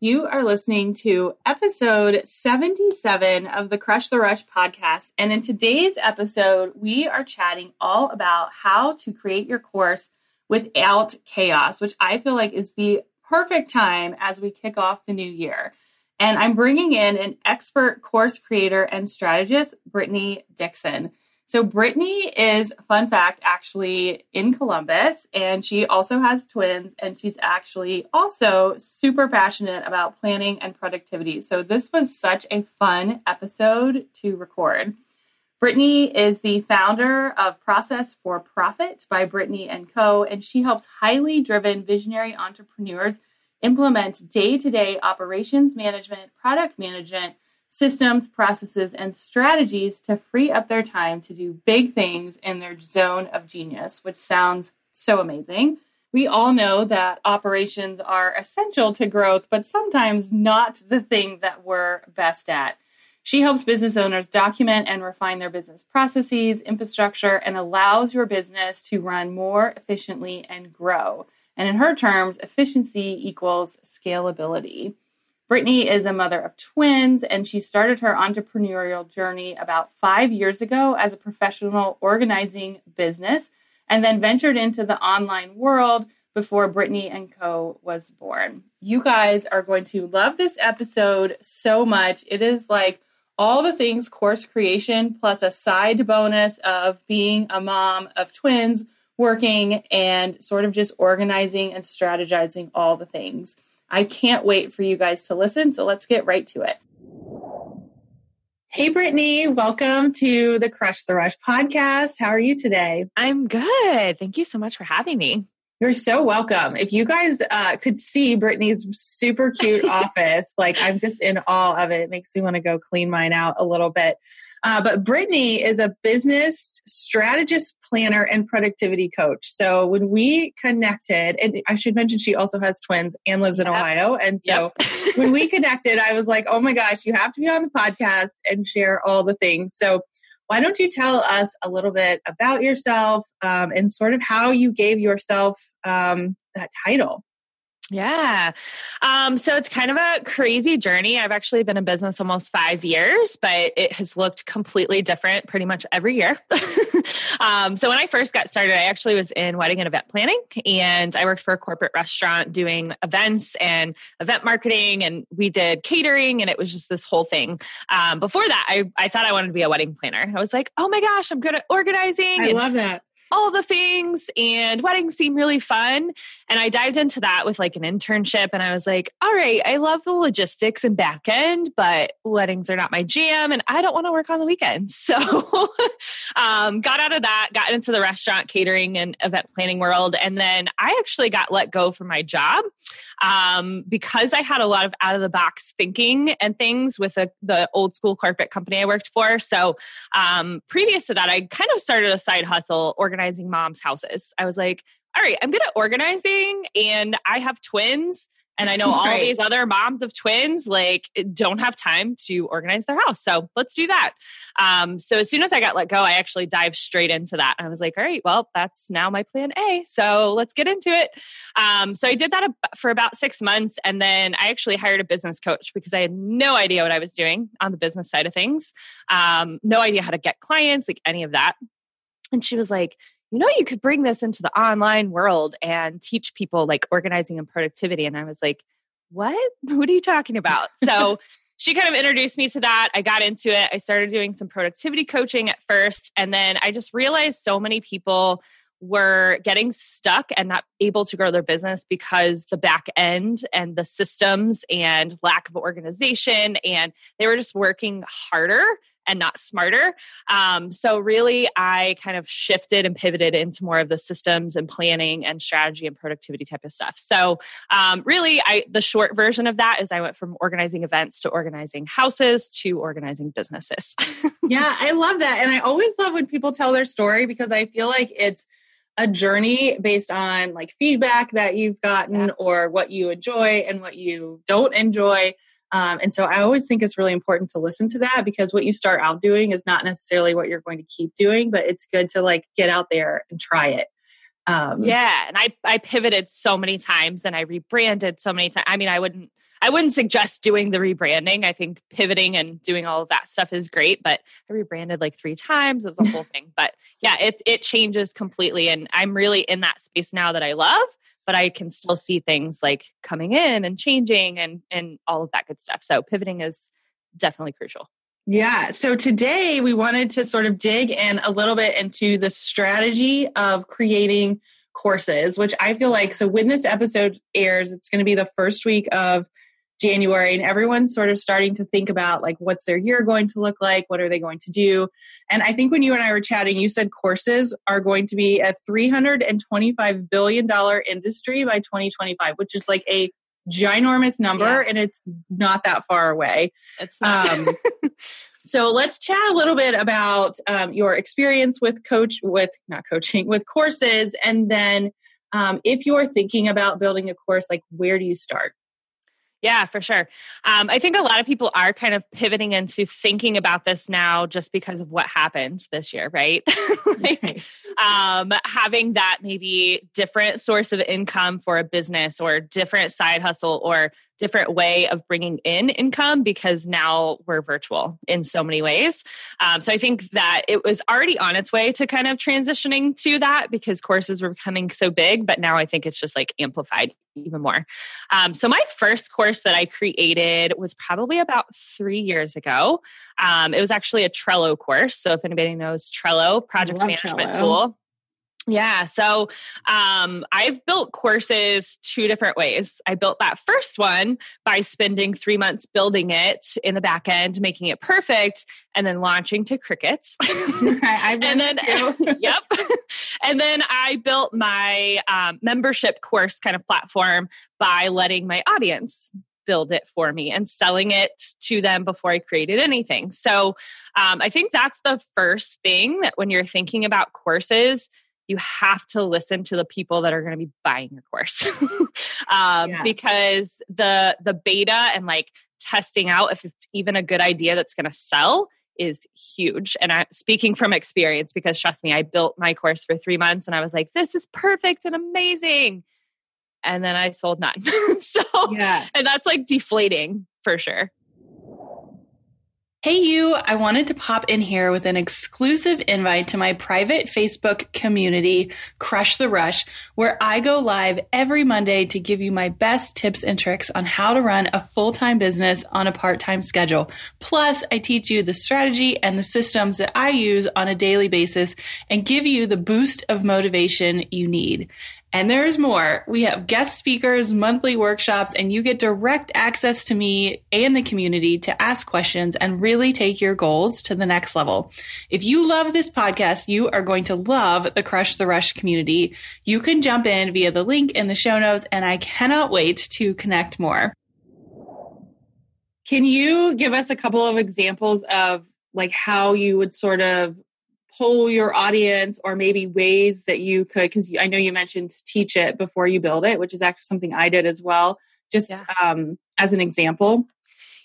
You are listening to episode 77 of the Crush the Rush podcast. And in today's episode, we are chatting all about how to create your course without chaos, which I feel like is the perfect time as we kick off the new year. And I'm bringing in an expert course creator and strategist, Brittany Dixon. So Brittany is, fun fact, actually in Columbus, and she also has twins, and she's actually also super passionate about planning and productivity. So this was such a fun episode to record. Brittany is the founder of Process for Profit by Brittany and Co., and she helps highly driven visionary entrepreneurs implement day-to-day operations management, product management, systems, processes, and strategies to free up their time to do big things in their zone of genius, which sounds so amazing. We all know that operations are essential to growth, but sometimes not the thing that we're best at. She helps business owners document and refine their business processes, infrastructure, and allows your business to run more efficiently and grow. And in her terms, efficiency equals scalability. Brittany is a mother of twins, and she started her entrepreneurial journey about 5 years ago as a professional organizing business, and then ventured into the online world before Brittany and Co. was born. You guys are going to love this episode so much. It is like all the things course creation, plus a side bonus of being a mom of twins, working, and sort of just organizing and strategizing all the things. I can't wait for you guys to listen, so let's get right to it. Hey, Brittany, welcome to the Crush the Rush podcast. How are you today? I'm good. Thank you so much for having me. You're so welcome. If you guys could see Brittany's super cute office, like I'm just in awe of it. It makes me want to go clean mine out a little bit. But Brittany is a business strategist, planner, and productivity coach. So when we connected, and I should mention she also has twins and lives in Ohio. And so when we connected, I was like, oh my gosh, you have to be on the podcast and share all the things. So why don't you tell us a little bit about yourself and sort of how you gave yourself that title? Yeah. So it's kind of a crazy journey. I've actually been in business almost 5 years, but it has looked completely different pretty much every year. So when I first got started, I actually was in wedding and event planning, and I worked for a corporate restaurant doing events and event marketing, and we did catering, and it was just this whole thing. Before that, I thought I wanted to be a wedding planner. I was like, oh my gosh, I'm good at organizing. I love that. All the things, and weddings seem really fun. And I dived into that with like an internship, and I was like, all right, I love the logistics and back end, but weddings are not my jam, and I don't want to work on the weekends. So got out of that, got into the restaurant catering and event planning world. And then I actually got let go from my job because I had a lot of out of the box thinking and things with the old school corporate company I worked for. So previous to that, I kind of started a side hustle organizing moms' houses. I was like, all right, I'm good at organizing, and I have twins, and I know all these other moms of twins like don't have time to organize their house. So let's do that. So as soon as I got let go, I actually dived straight into that. I was like, all right, well, that's now my plan A. So let's get into it. So I did that for about 6 months. And then I actually hired a business coach because I had no idea what I was doing on the business side of things. No idea how to get clients, like any of that. And she was like, you know, you could bring this into the online world and teach people like organizing and productivity. And I was like, what? What are you talking about? So she kind of introduced me to that. I got into it. I started doing some productivity coaching at first. And then I just realized so many people were getting stuck and not able to grow their business because the back end and the systems and lack of organization, and they were just working harder and not smarter. So really, I kind of shifted and pivoted into more of the systems and planning and strategy and productivity type of stuff. So really, the short version of that is I went from organizing events to organizing houses to organizing businesses. Yeah, I love that. And I always love when people tell their story, because I feel like it's a journey based on like feedback that you've gotten or what you enjoy and what you don't enjoy. And so I always think it's really important to listen to that, because what you start out doing is not necessarily what you're going to keep doing, but it's good to like get out there and try it. Yeah. And I pivoted so many times and I rebranded so many times. I mean, I wouldn't suggest doing the rebranding. I think pivoting and doing all of that stuff is great, but I rebranded like 3 times. It was a whole thing, but yeah, it changes completely. And I'm really in that space now that I love, but I can still see things like coming in and changing and all of that good stuff. So pivoting is definitely crucial. Yeah. So today we wanted to sort of dig in a little bit into the strategy of creating courses, which I feel like, so when this episode airs, it's going to be the first week of January, and everyone's sort of starting to think about like, what's their year going to look like? What are they going to do? And I think when you and I were chatting, you said courses are going to be a $325 billion industry by 2025, which is like a ginormous number, and it's not that far away. It's not. So let's chat a little bit about your experience with courses. And then if you're thinking about building a course, like where do you start? Yeah, for sure. I think a lot of people are kind of pivoting into thinking about this now just because of what happened this year, right? Having that maybe different source of income for a business or different side hustle or different way of bringing in income, because now we're virtual in so many ways. So I think that it was already on its way to kind of transitioning to that because courses were becoming so big, but now I think it's just like amplified even more. So my first course that I created was probably about 3 years ago. It was actually a Trello course. So if anybody knows Trello, project management tool. Yeah. So I've built courses 2 different ways. I built that first one by spending 3 months building it in the back end, making it perfect, and then launching to crickets. I've done it too. Yep. And then I built my membership course kind of platform by letting my audience build it for me and selling it to them before I created anything. So I think that's the first thing, that when you're thinking about courses, you have to listen to the people that are going to be buying your course. Because the beta and like testing out if it's even a good idea that's going to sell is huge. And I'm speaking from experience because trust me, I built my course for 3 months and I was like, this is perfect and amazing. And then I sold none. And that's like deflating for sure. Hey you, I wanted to pop in here with an exclusive invite to my private Facebook community, Crush the Rush, where I go live every Monday to give you my best tips and tricks on how to run a full-time business on a part-time schedule. Plus, I teach you the strategy and the systems that I use on a daily basis and give you the boost of motivation you need. And there's more. We have guest speakers, monthly workshops, and you get direct access to me and the community to ask questions and really take your goals to the next level. If you love this podcast, you are going to love the Crush the Rush community. You can jump in via the link in the show notes, and I cannot wait to connect more. Can you give us a couple of examples of like how you would sort of poll your audience, or maybe ways that you could, because I know you mentioned teach it before you build it, which is actually something I did as well, just as an example?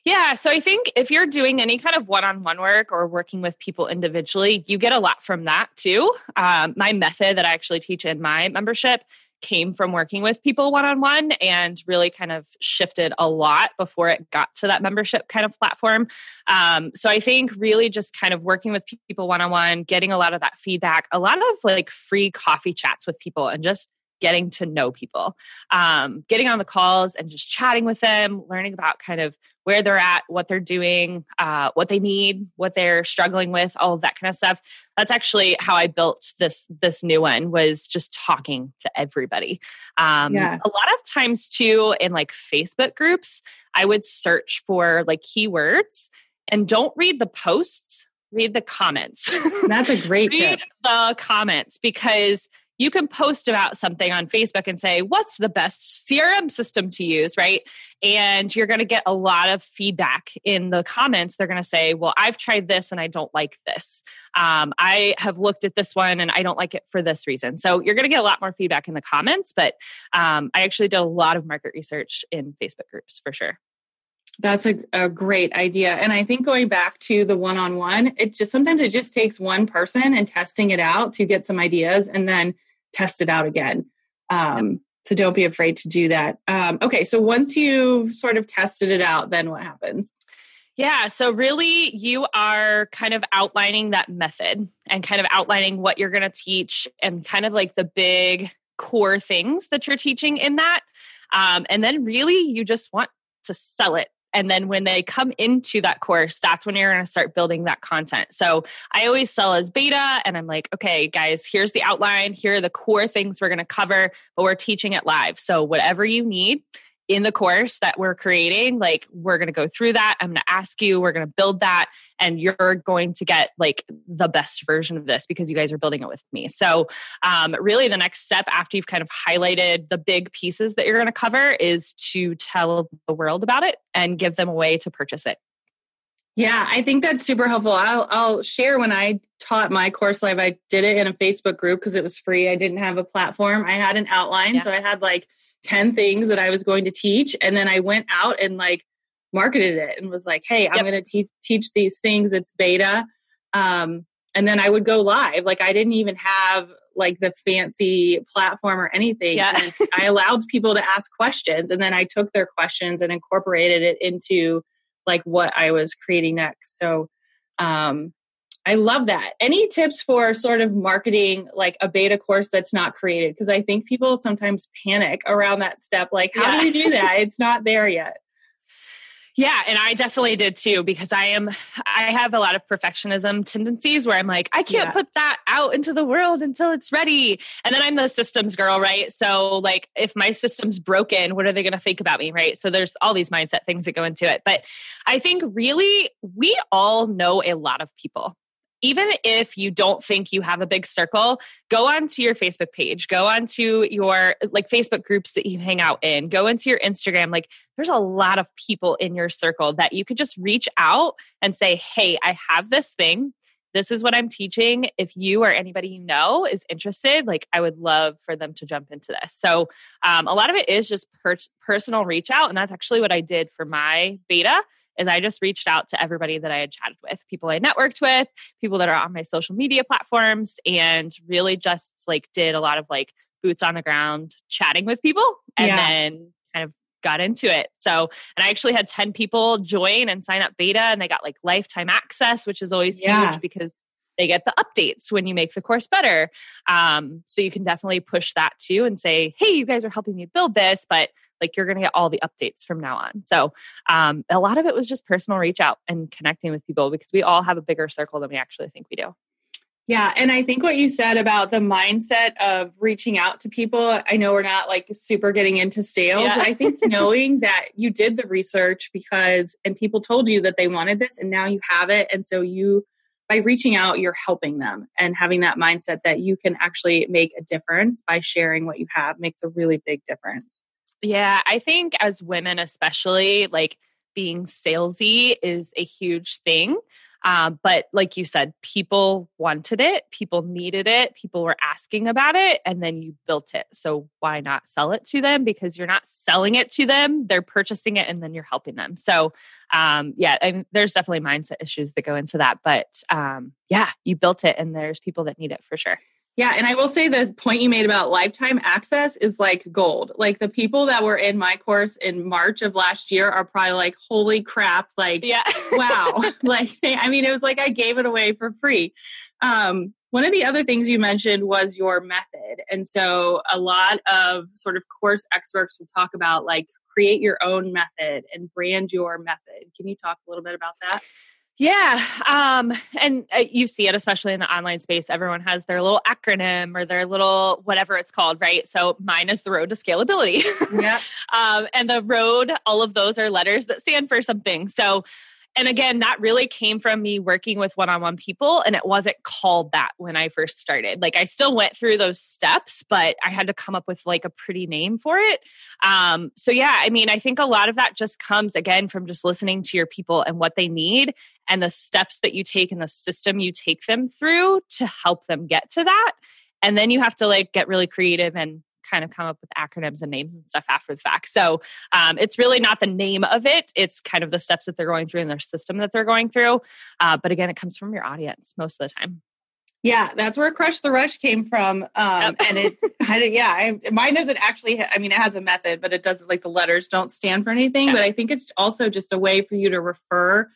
Yeah. So I think if you're doing any kind of one-on-one work or working with people individually, you get a lot from that too. My method that I actually teach in my membership came from working with people one-on-one and really kind of shifted a lot before it got to that membership kind of platform. So I think really just kind of working with people one-on-one, getting a lot of that feedback, a lot of like free coffee chats with people and just getting to know people, getting on the calls and just chatting with them, learning about kind of where they're at, what they're doing, what they need, what they're struggling with, all of that kind of stuff. That's actually how I built this new one, was just talking to everybody. A lot of times too, in like Facebook groups, I would search for like keywords and don't read the posts, read the comments. That's a great tip. Read the comments, because you can post about something on Facebook and say, what's the best CRM system to use, right? And you're going to get a lot of feedback in the comments. They're going to say, well, I've tried this and I don't like this. I have looked at this one and I don't like it for this reason. So you're going to get a lot more feedback in the comments, but I actually did a lot of market research in Facebook groups for sure. That's a great idea. And I think going back to the one-on-one, it just takes one person and testing it out to get some ideas and then test it out again. So don't be afraid to do that. Okay. So once you've sort of tested it out, then what happens? Yeah. So really you are kind of outlining that method and kind of outlining what you're going to teach and kind of like the big core things that you're teaching in that. And then really you just want to sell it. And then when they come into that course, that's when you're going to start building that content. So I always sell as beta, and I'm like, okay, guys, here's the outline. Here are the core things we're going to cover, but we're teaching it live. So whatever you need in the course that we're creating, like we're going to go through that. I'm going to ask you, we're going to build that, and you're going to get like the best version of this because you guys are building it with me. So really the next step after you've kind of highlighted the big pieces that you're going to cover is to tell the world about it and give them a way to purchase it. Yeah, I think that's super helpful. I'll share, when I taught my course live, I did it in a Facebook group because it was free. I didn't have a platform. I had an outline. Yeah. So I had like 10 things that I was going to teach. And then I went out and like marketed it and was like, hey, I'm going to teach these things. It's beta. And then I would go live. Like I didn't even have like the fancy platform or anything. Yeah. And I allowed people to ask questions, and then I took their questions and incorporated it into like what I was creating next. So, I love that. Any tips for sort of marketing like a beta course that's not created? Because I think people sometimes panic around that step. Like, how do you do that? It's not there yet. Yeah. And I definitely did too, because I have a lot of perfectionism tendencies where I'm like, I can't put that out into the world until it's ready. And then I'm the systems girl, right? So like if my system's broken, what are they going to think about me? Right. So there's all these mindset things that go into it. But I think really we all know a lot of people. Even if you don't think you have a big circle, go onto your Facebook page, go onto your like Facebook groups that you hang out in, go into your Instagram. Like there's a lot of people in your circle that you could just reach out and say, hey, I have this thing. This is what I'm teaching. If you or anybody you know is interested, like I would love for them to jump into this. So a lot of it is just personal reach out. And that's actually what I did for my beta. Is I just reached out to everybody that I had chatted with, people I networked with, people that are on my social media platforms, and really just like did a lot of like boots on the ground chatting with people and then kind of got into it. So, and I actually had 10 people join and sign up beta, and they got like lifetime access, which is always huge because they get the updates when you make the course better. So you can definitely push that too and say, hey, you guys are helping me build this, but like you're going to get all the updates from now on. So a lot of it was just personal reach out and connecting with people, because we all have a bigger circle than we actually think we do. Yeah. And I think what you said about the mindset of reaching out to people, I know we're not like super getting into sales, but I think knowing that you did the research and people told you that they wanted this and now you have it. And so by reaching out, you're helping them, and having that mindset that you can actually make a difference by sharing what you have makes a really big difference. Yeah, I think as women especially, like being salesy is a huge thing. But like you said, people wanted it, people needed it, people were asking about it, and then you built it. So why not sell it to them? Because you're not selling it to them, they're purchasing it, and then you're helping them. So and there's definitely mindset issues that go into that. But you built it, and there's people that need it for sure. Yeah. And I will say the point you made about lifetime access is like gold. Like the people that were in my course in March of last year are probably like, holy crap. Like, wow. It was like, I gave it away for free. One of the other things you mentioned was your method. And so a lot of sort of course experts will talk about like create your own method and brand your method. Can you talk a little bit about that? Yeah. And you see it, especially in the online space, everyone has their little acronym or their little, whatever it's called, right? So mine is the road to scalability. Yeah. And the road, all of those are letters that stand for something. So, and again, that really came from me working with one-on-one people. And it wasn't called that when I first started. Like I still went through those steps, but I had to come up with like a pretty name for it. So yeah, I mean, I think a lot of that just comes again from just listening to your people and what they need, and the steps that you take and the system you take them through to help them get to that. And then you have to like get really creative and kind of come up with acronyms and names and stuff after the fact. So it's really not the name of it. It's kind of the steps that they're going through and their system that they're going through. But again, it comes from your audience most of the time. Yeah, that's where Crush the Rush came from. Yep. And it, mine doesn't actually, I mean, it has a method, but it doesn't, like the letters don't stand for anything. Yeah. But I think it's also just a way for you to refer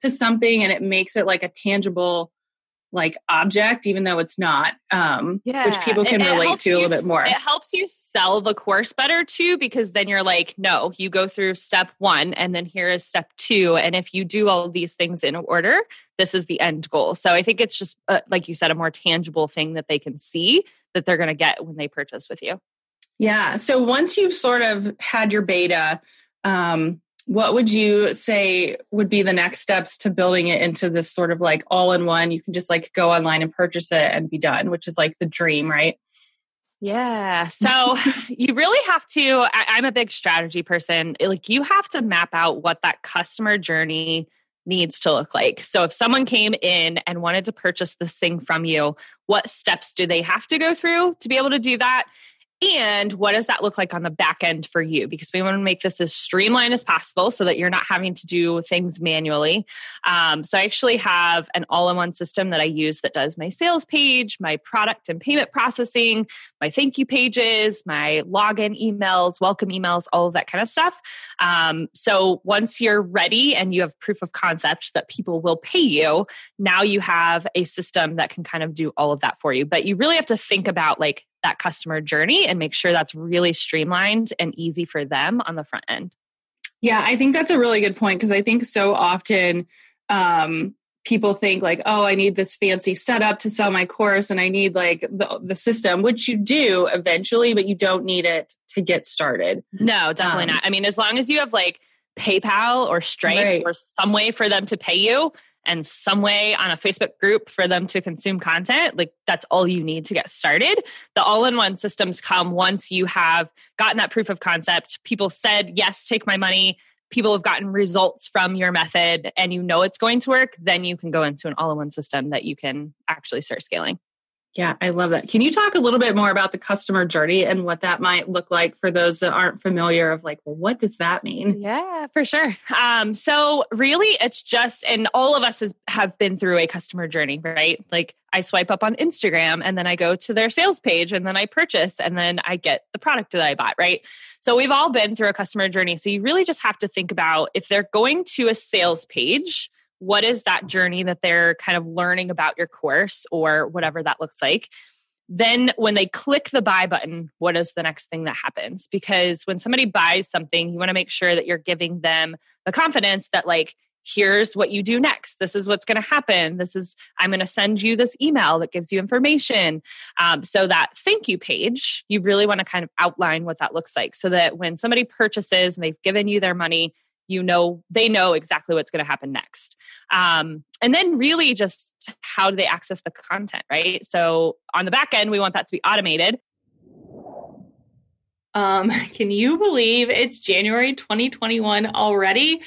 to something, and it makes it like a tangible like object, even though it's not, which people can relate to a little bit more. It helps you sell the course better too, because then you're like, no, you go through step one and then here is step two. And if you do all of these things in order, this is the end goal. So I think it's just, like you said, a more tangible thing that they can see that they're going to get when they purchase with you. Yeah. So once you've sort of had your beta, what would you say would be the next steps to building it into this sort of like all-in-one, you can just like go online and purchase it and be done, which is like the dream, right? Yeah. So you really have to, I'm a big strategy person. Like you have to map out what that customer journey needs to look like. So if someone came in and wanted to purchase this thing from you, what steps do they have to go through to be able to do that? And what does that look like on the back end for you? Because we want to make this as streamlined as possible so that you're not having to do things manually. So I actually have an all-in-one system that I use that does my sales page, my product and payment processing, my thank you pages, my login emails, welcome emails, all of that kind of stuff. So once you're ready and you have proof of concept that people will pay you, now you have a system that can kind of do all of that for you. But you really have to think about like that customer journey and make sure that's really streamlined and easy for them on the front end. Yeah, I think that's a really good point, because I think so often people think like, oh, I need this fancy setup to sell my course and I need like the system, which you do eventually, but you don't need it to get started. No, definitely not. I mean, as long as you have like PayPal or Stripe or some way for them to pay you, and some way on a Facebook group for them to consume content, like that's all you need to get started. The all-in-one systems come once you have gotten that proof of concept. People said, yes, take my money. People have gotten results from your method and you know it's going to work. Then you can go into an all-in-one system that you can actually start scaling. Yeah, I love that. Can you talk a little bit more about the customer journey and what that might look like for those that aren't familiar of like, well, what does that mean? Yeah, for sure. So really it's just, and all of us have been through a customer journey, right? Like I swipe up on Instagram and then I go to their sales page and then I purchase and then I get the product that I bought, right? So we've all been through a customer journey. So you really just have to think about if they're going to a sales page, what is that journey that they're kind of learning about your course or whatever that looks like? Then when they click the buy button, what is the next thing that happens? Because when somebody buys something, you want to make sure that you're giving them the confidence that like, here's what you do next. This is what's going to happen. I'm going to send you this email that gives you information. So that thank you page, you really want to kind of outline what that looks like so that when somebody purchases and they've given you their money, you know, they know exactly what's going to happen next. And then really just how do they access the content, right? So on the back end, we want that to be automated. Can you believe it's January 2021 already?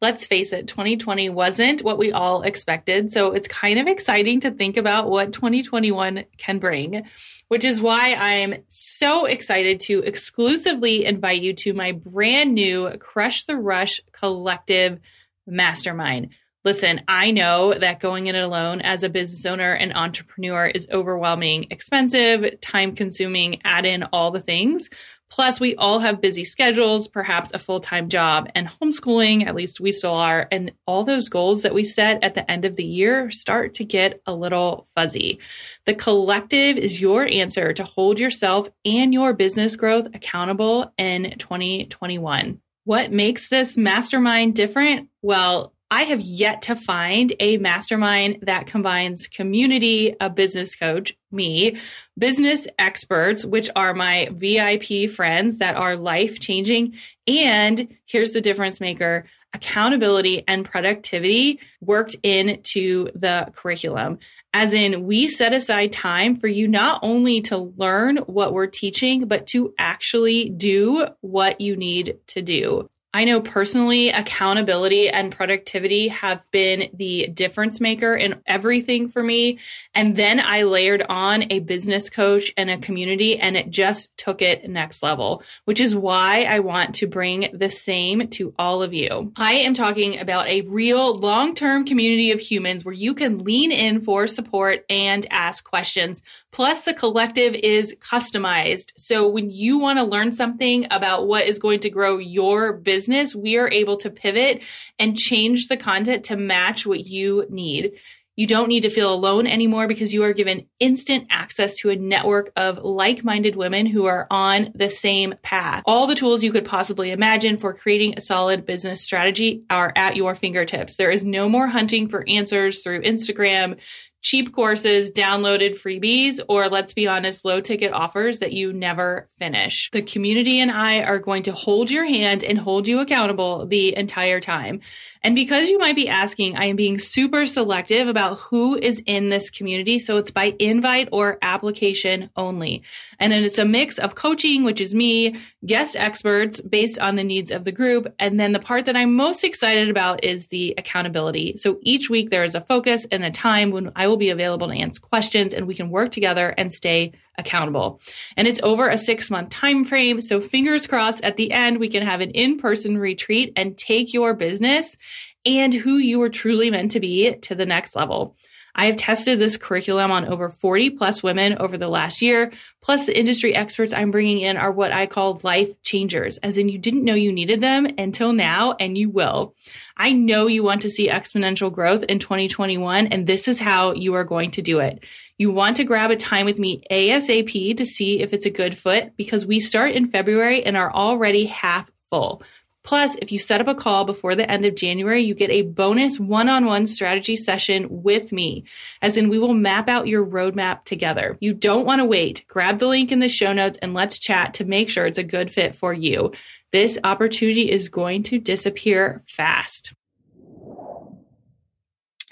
Let's face it, 2020 wasn't what we all expected. So it's kind of exciting to think about what 2021 can bring, which is why I'm so excited to exclusively invite you to my brand new Crush the Rush Collective Mastermind. Listen, I know that going in it alone as a business owner and entrepreneur is overwhelming, expensive, time-consuming, add in all the things. Plus, we all have busy schedules, perhaps a full-time job and homeschooling, at least we still are. And all those goals that we set at the end of the year start to get a little fuzzy. The Collective is your answer to hold yourself and your business growth accountable in 2021. What makes this mastermind different? Well, I have yet to find a mastermind that combines community, a business coach, me, business experts, which are my VIP friends that are life-changing, and here's the difference maker, accountability and productivity worked into the curriculum. As in, we set aside time for you not only to learn what we're teaching, but to actually do what you need to do. I know personally, accountability and productivity have been the difference maker in everything for me. And then I layered on a business coach and a community, and it just took it next level, which is why I want to bring the same to all of you. I am talking about a real long-term community of humans where you can lean in for support and ask questions. Plus, the Collective is customized. So when you want to learn something about what is going to grow your business, we are able to pivot and change the content to match what you need. You don't need to feel alone anymore because you are given instant access to a network of like-minded women who are on the same path. All the tools you could possibly imagine for creating a solid business strategy are at your fingertips. There is no more hunting for answers through Instagram, cheap courses, downloaded freebies, or let's be honest, low ticket offers that you never finish. The community and I are going to hold your hand and hold you accountable the entire time. And because you might be asking, I am being super selective about who is in this community. So it's by invite or application only. And then it's a mix of coaching, which is me, guest experts based on the needs of the group. And then the part that I'm most excited about is the accountability. So each week there is a focus and a time when I will be available to answer questions and we can work together and stay accountable. And it's over a 6-month time frame. So fingers crossed at the end, we can have an in-person retreat and take your business and who you are truly meant to be to the next level. I have tested this curriculum on over 40 plus women over the last year. Plus the industry experts I'm bringing in are what I call life changers, as in you didn't know you needed them until now, and you will. I know you want to see exponential growth in 2021, and this is how you are going to do it. You want to grab a time with me ASAP to see if it's a good fit because we start in February and are already half full. Plus, if you set up a call before the end of January, you get a bonus one-on-one strategy session with me, as in we will map out your roadmap together. You don't want to wait. Grab the link in the show notes and let's chat to make sure it's a good fit for you. This opportunity is going to disappear fast.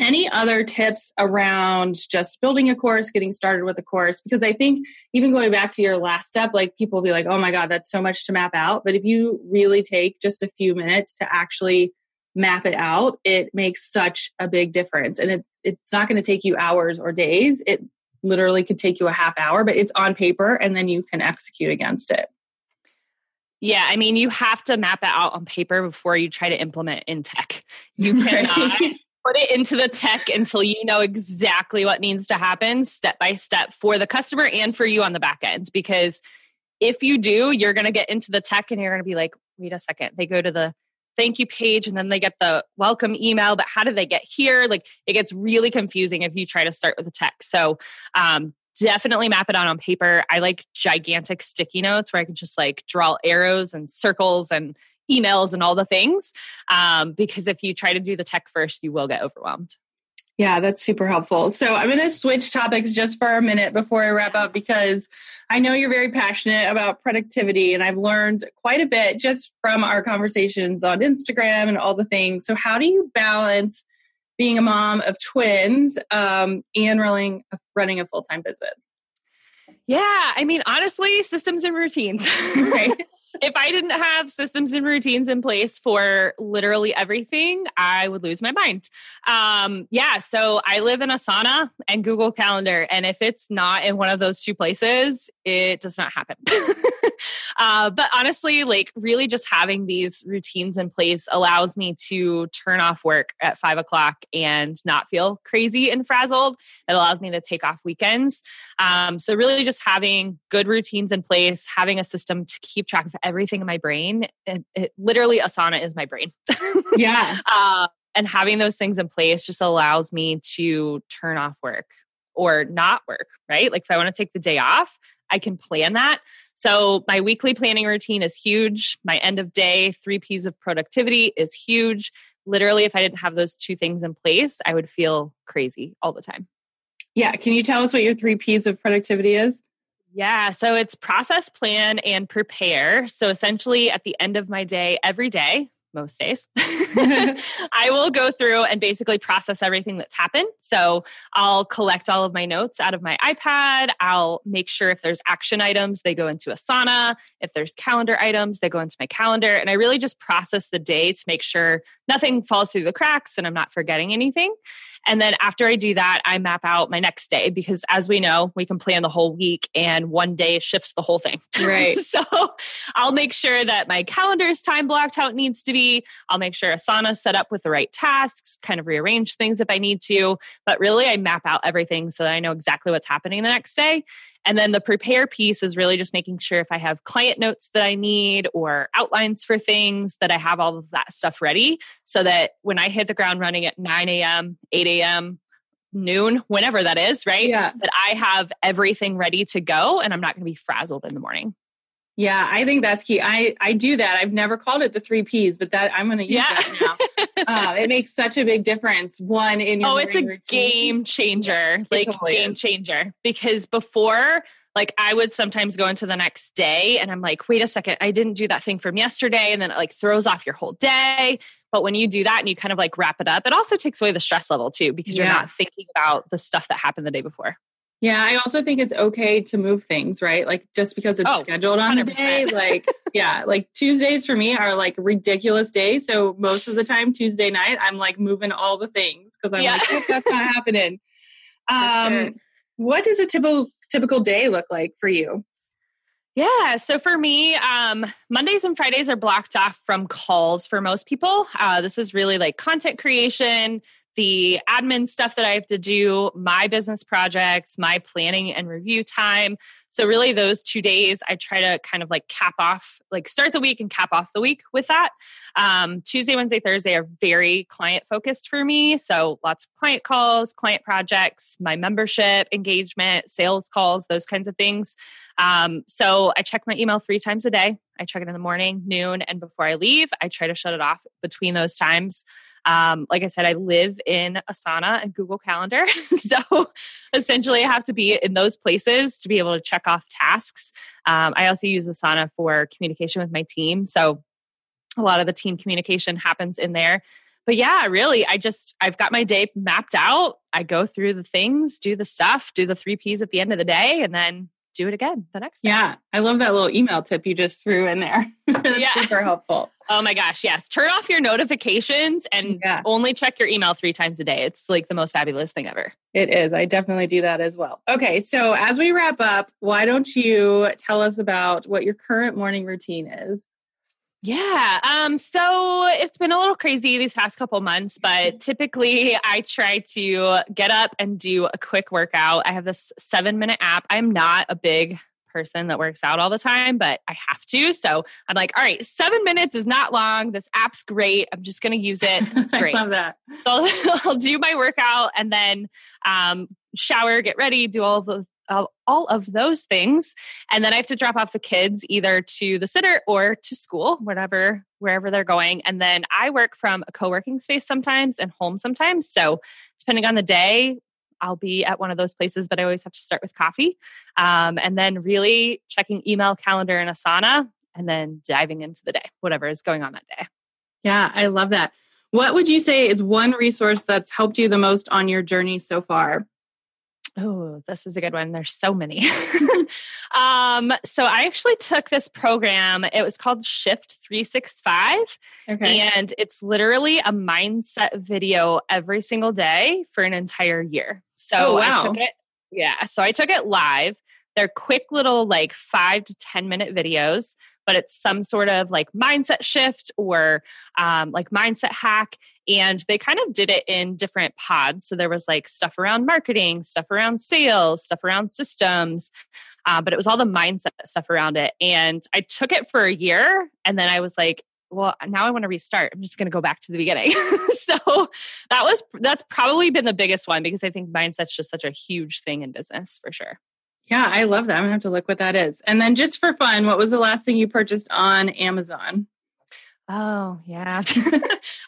Any other tips around just building a course, getting started with a course? Because I think even going back to your last step, like people will be like, oh my God, that's so much to map out. But if you really take just a few minutes to actually map it out, it makes such a big difference. And it's not going to take you hours or days. It literally could take you a half hour, but it's on paper and then you can execute against it. Yeah, I mean, you have to map it out on paper before you try to implement in tech. You cannot... Right? Put it into the tech until you know exactly what needs to happen step by step for the customer and for you on the back end. Because if you do, you're going to get into the tech and you're going to be like, wait a second, they go to the thank you page and then they get the welcome email, but how did they get here? Like it gets really confusing if you try to start with the tech. So definitely map it out on paper. I like gigantic sticky notes where I can just like draw arrows and circles and emails and all the things. Because if you try to do the tech first, you will get overwhelmed. Yeah, that's super helpful. So I'm going to switch topics just for a minute before I wrap up, because I know you're very passionate about productivity and I've learned quite a bit just from our conversations on Instagram and all the things. So how do you balance being a mom of twins and running a full-time business? Yeah. I mean, honestly, systems and routines. Right. If I didn't have systems and routines in place for literally everything, I would lose my mind. So I live in Asana and Google Calendar. And if it's not in one of those two places, it does not happen. But honestly, like really just having these routines in place allows me to turn off work at 5 o'clock and not feel crazy and frazzled. It allows me to take off weekends. So really just having good routines in place, having a system to keep track of everything in my brain. It literally Asana is my brain. Yeah. And having those things in place just allows me to turn off work or not work, right? Like if I want to take the day off, I can plan that. So my weekly planning routine is huge. My end of day, 3 Ps of productivity is huge. Literally, if I didn't have those two things in place, I would feel crazy all the time. Yeah. Can you tell us what your 3 Ps of productivity is? Yeah. So it's process, plan, and prepare. So essentially at the end of my day, every day, most days, I will go through and basically process everything that's happened. So I'll collect all of my notes out of my iPad. I'll make sure if there's action items, they go into Asana. If there's calendar items, they go into my calendar. And I really just process the day to make sure nothing falls through the cracks and I'm not forgetting anything. And then after I do that, I map out my next day because as we know, we can plan the whole week and one day shifts the whole thing. Right. So I'll make sure that my calendar is time blocked how it needs to be. I'll make sure Asana's set up with the right tasks, kind of rearrange things if I need to. But really I map out everything so that I know exactly what's happening the next day. And then the prepare piece is really just making sure if I have client notes that I need or outlines for things that I have all of that stuff ready so that when I hit the ground running at 9 a.m., 8 a.m., noon, whenever that is, right? Yeah. That I have everything ready to go and I'm not going to be frazzled in the morning. Yeah, I think that's key. I do that. I've never called it the 3 Ps, but that I'm going to use that now. It makes such a big difference. One, in your it's a game changer, Because before, like I would sometimes go into the next day and I'm like, wait a second, I didn't do that thing from yesterday. And then it like throws off your whole day. But when you do that and you kind of like wrap it up, it also takes away the stress level too, because you're not thinking about the stuff that happened the day before. Yeah, I also think it's okay to move things, right? Like just because it's scheduled on a day, like Tuesdays for me are like ridiculous days. So most of the time Tuesday night, I'm like moving all the things because I'm like, oh, that's not happening. What does a typical day look like for you? Yeah. So for me, Mondays and Fridays are blocked off from calls for most people. This is really like content creation, the admin stuff that I have to do, my business projects, my planning and review time. So really those 2 days, I try to kind of like cap off, like start the week and cap off the week with that. Tuesday, Wednesday, Thursday are very client focused for me. So lots of client calls, client projects, my membership, engagement, sales calls, those kinds of things. So I check my email 3 times a day. I check it in the morning, noon, and before I leave. I try to shut it off between those times. Like I said, I live in Asana and Google Calendar. So essentially I have to be in those places to be able to check off tasks. I also use Asana for communication with my team. So a lot of the team communication happens in there. But yeah, really, I've got my day mapped out. I go through the things, do the stuff, do the 3 Ps at the end of the day, and then do it again the next time. Yeah. I love that little email tip you just threw in there. That's super helpful. Oh my gosh. Yes. Turn off your notifications and only check your email 3 times a day. It's like the most fabulous thing ever. It is. I definitely do that as well. Okay. So as we wrap up, why don't you tell us about what your current morning routine is? Yeah. So it's been a little crazy these past couple months, but typically I try to get up and do a quick workout. I have this 7-minute app. I'm not a big person that works out all the time, but I have to. So I'm like, all right, 7 minutes is not long. This app's great. I'm just going to use it. It's great. I love that. So I'll do my workout and then shower, get ready, do all of those things. And then I have to drop off the kids either to the sitter or to school, wherever they're going. And then I work from a co-working space sometimes and home sometimes. So depending on the day, I'll be at one of those places, but I always have to start with coffee. And then really checking email, calendar, and Asana, and then diving into the day, whatever is going on that day. Yeah, I love that. What would you say is one resource that's helped you the most on your journey so far? Oh, this is a good one. There's so many. So I actually took this program. It was called Shift 365. Okay. And it's literally a mindset video every single day for an entire year. So I took it. Yeah. So I took it live. They're quick little like 5 to 10 minute videos, but it's some sort of like mindset shift or like mindset hack. And they kind of did it in different pods. So there was like stuff around marketing, stuff around sales, stuff around systems, but it was all the mindset stuff around it. And I took it for a year and then I was like, well, now I want to restart. I'm just going to go back to the beginning. So that's probably been the biggest one because I think mindset's just such a huge thing in business for sure. Yeah, I love that. I'm gonna have to look what that is. And then just for fun, what was the last thing you purchased on Amazon? Oh, yeah.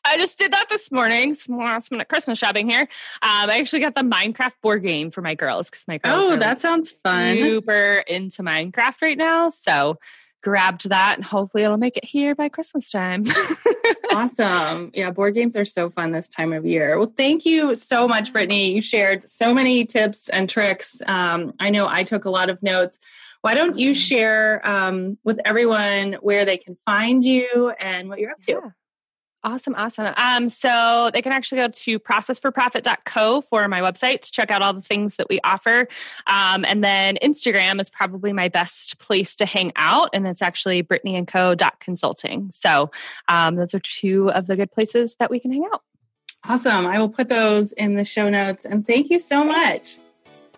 I just did that this morning. Some last minute Christmas shopping here. I actually got the Minecraft board game for my girls because my girls are that sounds fun. Super into Minecraft right now. So grabbed that and hopefully it'll make it here by Christmas time. Awesome. Yeah, board games are so fun this time of year. Well, thank you so much, Brittany. You shared so many tips and tricks. I know I took a lot of notes. Why don't you share with everyone where they can find you and what you're up to? Awesome. So they can actually go to processforprofit.co for my website to check out all the things that we offer. And then Instagram is probably my best place to hang out. And it's actually brittanyandco.consulting. So those are two of the good places that we can hang out. Awesome. I will put those in the show notes. And thank you so much.